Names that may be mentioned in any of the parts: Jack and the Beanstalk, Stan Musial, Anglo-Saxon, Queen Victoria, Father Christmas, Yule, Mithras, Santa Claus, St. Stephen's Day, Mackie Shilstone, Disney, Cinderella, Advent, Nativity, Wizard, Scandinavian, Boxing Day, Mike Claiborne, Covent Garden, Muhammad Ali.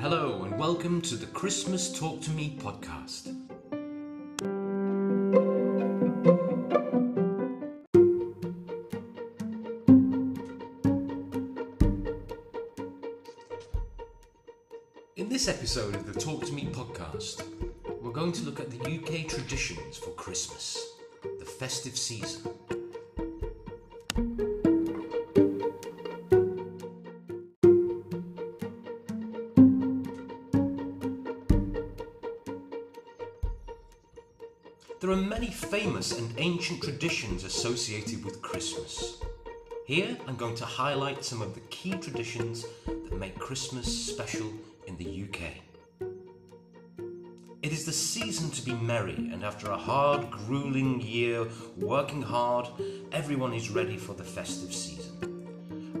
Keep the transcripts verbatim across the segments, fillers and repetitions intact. Hello and welcome to the Christmas Talk to Me podcast. In this episode of the Talk to Me podcast, we're going to look at the U K traditions for Christmas, the festive season. There are many famous and ancient traditions associated with Christmas. Here I'm going to highlight some of the key traditions that make Christmas special in the U K. It is the season to be merry, and after a hard, grueling year working hard, everyone is ready for the festive season.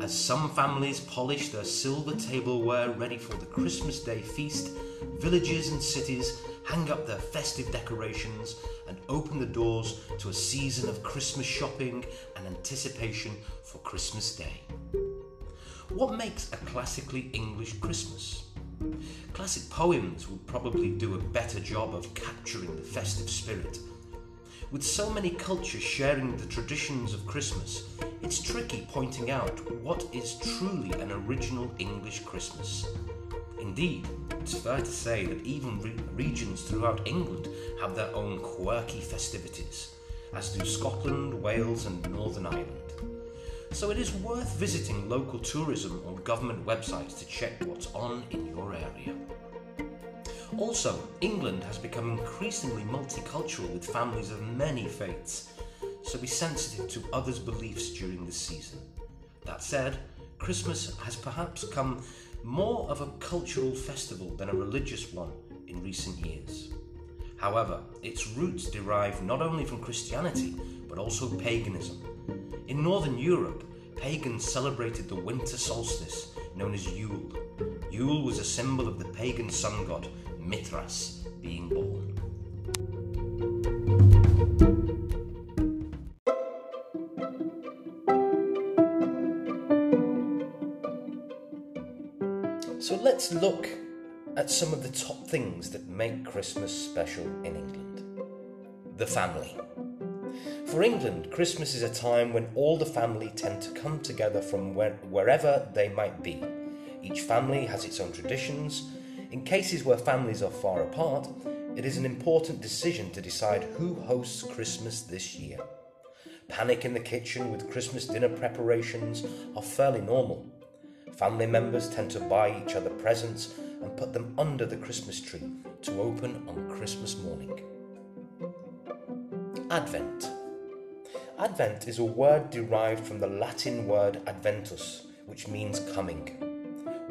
As some families polish their silver tableware ready for the Christmas Day feast, villages and cities hang up their festive decorations and open the doors to a season of Christmas shopping and anticipation for Christmas Day. What makes a classically English Christmas? Classic poems would probably do a better job of capturing the festive spirit. With so many cultures sharing the traditions of Christmas, it's tricky pointing out what is truly an original English Christmas. Indeed, it's fair to say that even re- regions throughout England have their own quirky festivities, as do Scotland, Wales and Northern Ireland. So it is worth visiting local tourism or government websites to check what's on in your area. Also, England has become increasingly multicultural with families of many faiths, so be sensitive to others' beliefs during this season. That said, Christmas has perhaps come more of a cultural festival than a religious one in recent years. However, its roots derive not only from Christianity, but also paganism. In Northern Europe, pagans celebrated the winter solstice, known as Yule. Yule was a symbol of the pagan sun god, Mithras, being born. So let's look at some of the top things that make Christmas special in England. The family. For England, Christmas is a time when all the family tend to come together from where, wherever they might be. Each family has its own traditions. In cases where families are far apart, it is an important decision to decide who hosts Christmas this year. Panic in the kitchen with Christmas dinner preparations are fairly normal. Family members tend to buy each other presents and put them under the Christmas tree to open on Christmas morning. Advent. Advent is a word derived from the Latin word adventus, which means coming.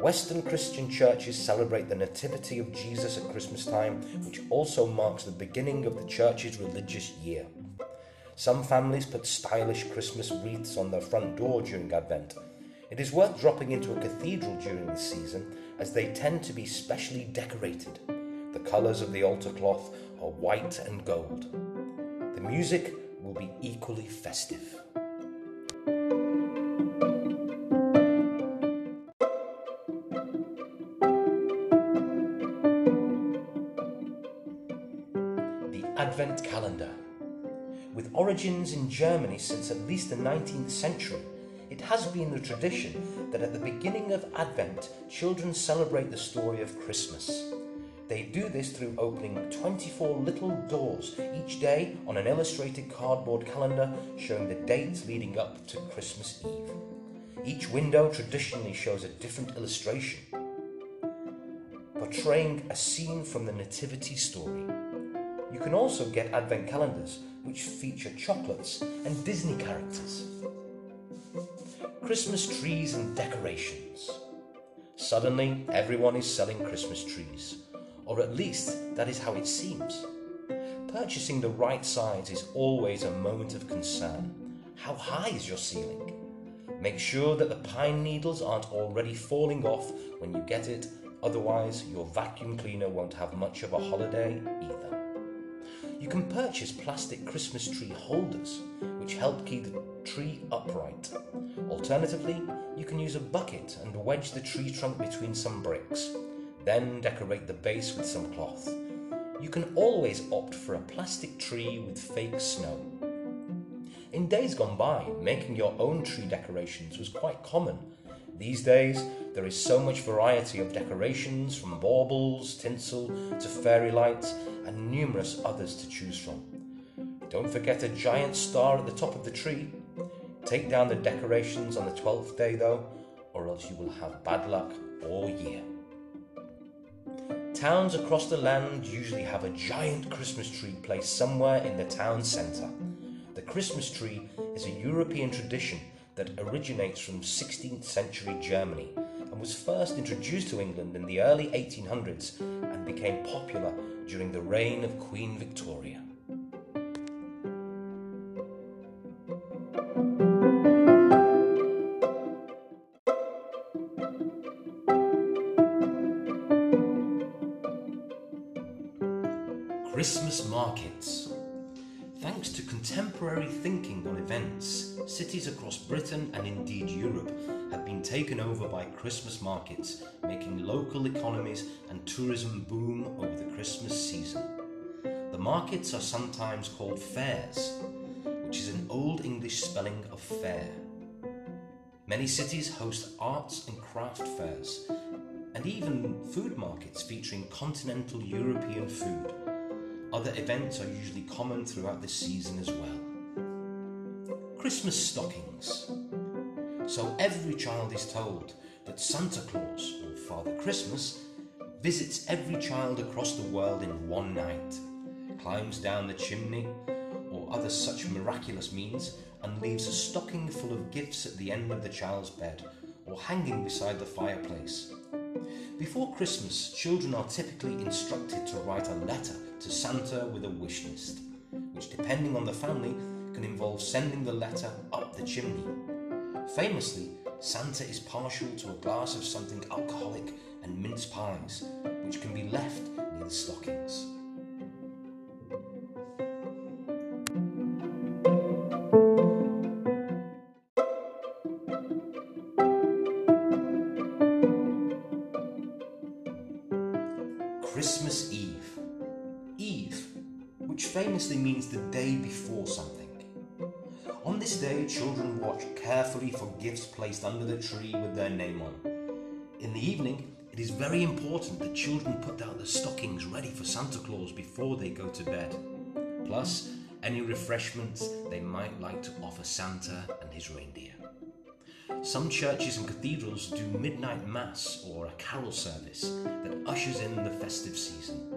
Western Christian churches celebrate the Nativity of Jesus at Christmas time, which also marks the beginning of the church's religious year. Some families put stylish Christmas wreaths on their front door during Advent. It is worth dropping into a cathedral during this season, as they tend to be specially decorated. The colours of the altar cloth are white and gold. The music will be equally festive. The Advent calendar. With origins in Germany since at least the nineteenth century, it has been the tradition that at the beginning of Advent, children celebrate the story of Christmas. They do this through opening twenty-four little doors each day on an illustrated cardboard calendar showing the dates leading up to Christmas Eve. Each window traditionally shows a different illustration, portraying a scene from the Nativity story. You can also get Advent calendars which feature chocolates and Disney characters. Christmas trees and decorations. Suddenly, everyone is selling Christmas trees. Or at least, that is how it seems. Purchasing the right size is always a moment of concern. How high is your ceiling? Make sure that the pine needles aren't already falling off when you get it, otherwise your vacuum cleaner won't have much of a holiday either. You can purchase plastic Christmas tree holders, which help keep the tree upright Alternatively, you can use a bucket and wedge the tree trunk between some bricks, then decorate the base with some cloth. You can always opt for a plastic tree with fake snow. In days gone by, making your own tree decorations was quite common. These days, there is so much variety of decorations, from baubles, tinsel, to fairy lights, and numerous others to choose from. Don't forget a giant star at the top of the tree. Take down the decorations on the twelfth day though, or else you will have bad luck all year. Towns across the land usually have a giant Christmas tree placed somewhere in the town centre. The Christmas tree is a European tradition that originates from sixteenth century Germany and was first introduced to England in the early eighteen hundreds and became popular during the reign of Queen Victoria. Christmas markets. Thanks to contemporary thinking on events, cities across Britain and indeed Europe have been taken over by Christmas markets, making local economies and tourism boom over the Christmas season. The markets are sometimes called fairs, which is an Old English spelling of fair. Many cities host arts and craft fairs, and even food markets featuring continental European food. Other events are usually common throughout the season as well. Christmas stockings. So every child is told that Santa Claus, or Father Christmas, visits every child across the world in one night, climbs down the chimney or other such miraculous means, and leaves a stocking full of gifts at the end of the child's bed or hanging beside the fireplace. Before Christmas, children are typically instructed to write a letter to Santa with a wish list, which, depending on the family, can involve sending the letter up the chimney. Famously, Santa is partial to a glass of something alcoholic and mince pies, which can be left near the stockings. Christmas Eve. Eve, which famously means the day before something. On this day, children watch carefully for gifts placed under the tree with their name on. In the evening, it is very important that children put out their stockings ready for Santa Claus before they go to bed. Plus, any refreshments they might like to offer Santa and his reindeer. Some churches and cathedrals do midnight mass or a carol service that ushers in the festive season.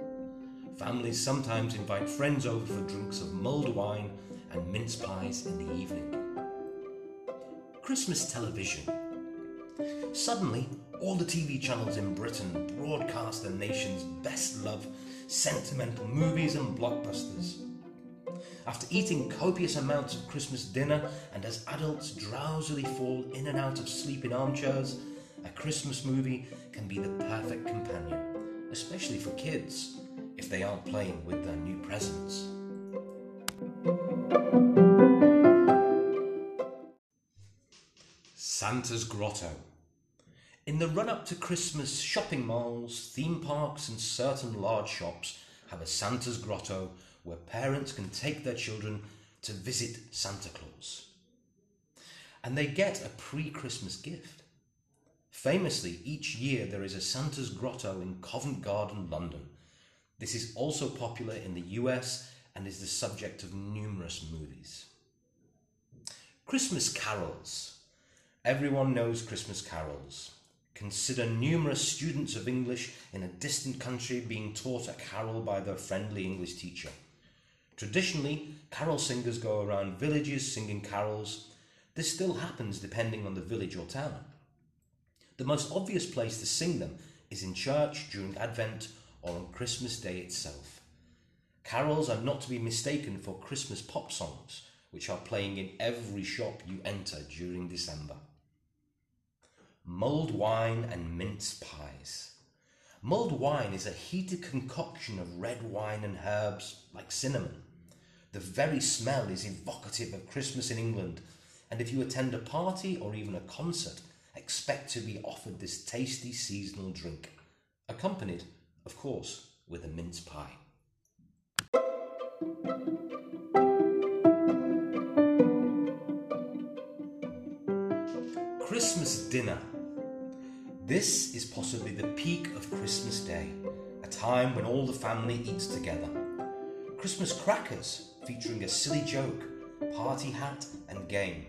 Families sometimes invite friends over for drinks of mulled wine and mince pies in the evening. Christmas television. Suddenly, all the T V channels in Britain broadcast the nation's best-loved, sentimental movies and blockbusters. After eating copious amounts of Christmas dinner, and as adults drowsily fall in and out of sleep in armchairs, a Christmas movie can be the perfect companion, especially for kids, if they aren't playing with their new presents. Santa's Grotto. In the run-up to Christmas, shopping malls, theme parks and certain large shops have a Santa's Grotto where parents can take their children to visit Santa Claus. And they get a pre-Christmas gift. Famously, each year there is a Santa's Grotto in Covent Garden, London. This is also popular in the U S and is the subject of numerous movies. Christmas carols. Everyone knows Christmas carols. Consider numerous students of English in a distant country being taught a carol by their friendly English teacher. Traditionally, carol singers go around villages singing carols. This still happens depending on the village or town. The most obvious place to sing them is in church during Advent or on Christmas Day itself. Carols are not to be mistaken for Christmas pop songs, which are playing in every shop you enter during December. Mulled wine and mince pies. Mulled wine is a heated concoction of red wine and herbs like cinnamon. The very smell is evocative of Christmas in England And if you attend a party or even a concert, expect to be offered this tasty seasonal drink, accompanied, of course, with a mince pie. Christmas dinner. This is possibly the peak of Christmas Day, a time when all the family eats together. Christmas crackers, featuring a silly joke, party hat and game,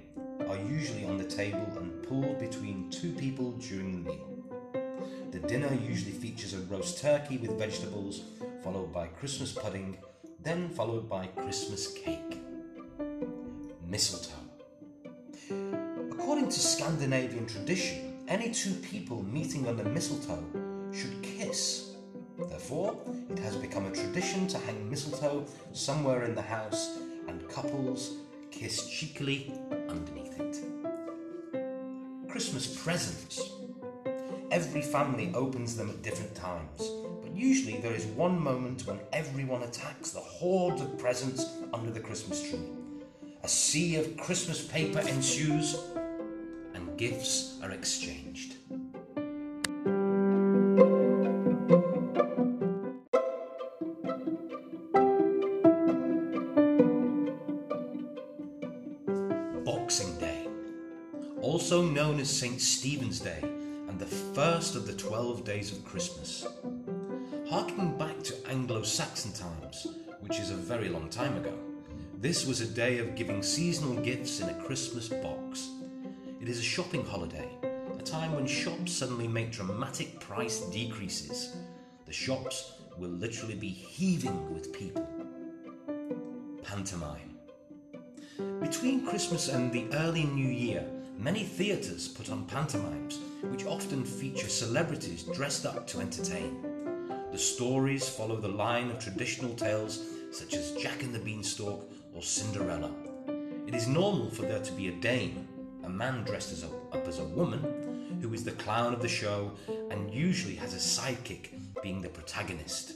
are usually on the table and pulled between two people during the meal. The dinner usually features a roast turkey with vegetables, followed by Christmas pudding, then followed by Christmas cake. Mistletoe. According to Scandinavian tradition, any two people meeting under mistletoe should kiss. Therefore, it has become a tradition to hang mistletoe somewhere in the house, and couples kiss cheekily underneath it. Christmas presents. Every family opens them at different times, but usually there is one moment when everyone attacks the hordes of presents under the Christmas tree. A sea of Christmas paper ensues, and gifts are exchanged. Boxing Day, also known as Saint Stephen's Day, and the first of the twelve days of Christmas. Harking back to Anglo-Saxon times, which is a very long time ago, this was a day of giving seasonal gifts in a Christmas box. It is a shopping holiday, a time when shops suddenly make dramatic price decreases. The shops will literally be heaving with people. Pantomime. Between Christmas and the early New Year, many theatres put on pantomimes, which often feature celebrities dressed up to entertain. The stories follow the line of traditional tales such as Jack and the Beanstalk or Cinderella. It is normal for there to be a dame, a man dressed as a, up as a woman, who is the clown of the show and usually has a sidekick being the protagonist.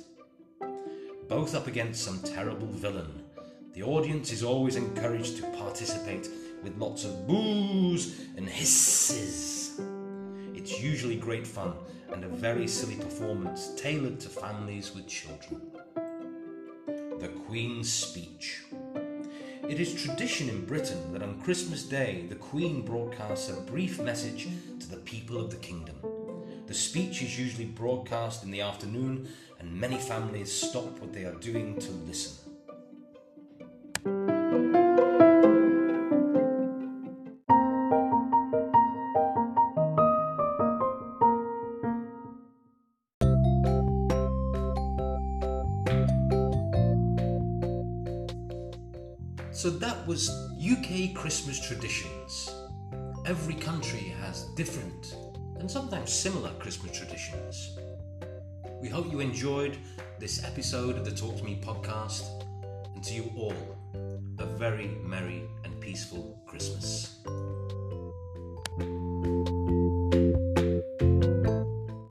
Both up against some terrible villain, the audience is always encouraged to participate with lots of boos and hisses. It's usually great fun and a very silly performance tailored to families with children. The Queen's Speech. It is tradition in Britain that on Christmas Day the Queen broadcasts a brief message to the people of the kingdom. The speech is usually broadcast in the afternoon, and many families stop what they are doing to listen. So that was U K Christmas traditions. Every country has different and sometimes similar Christmas traditions. We hope you enjoyed this episode of the Talk to Me podcast, and to you all, a very merry and peaceful Christmas.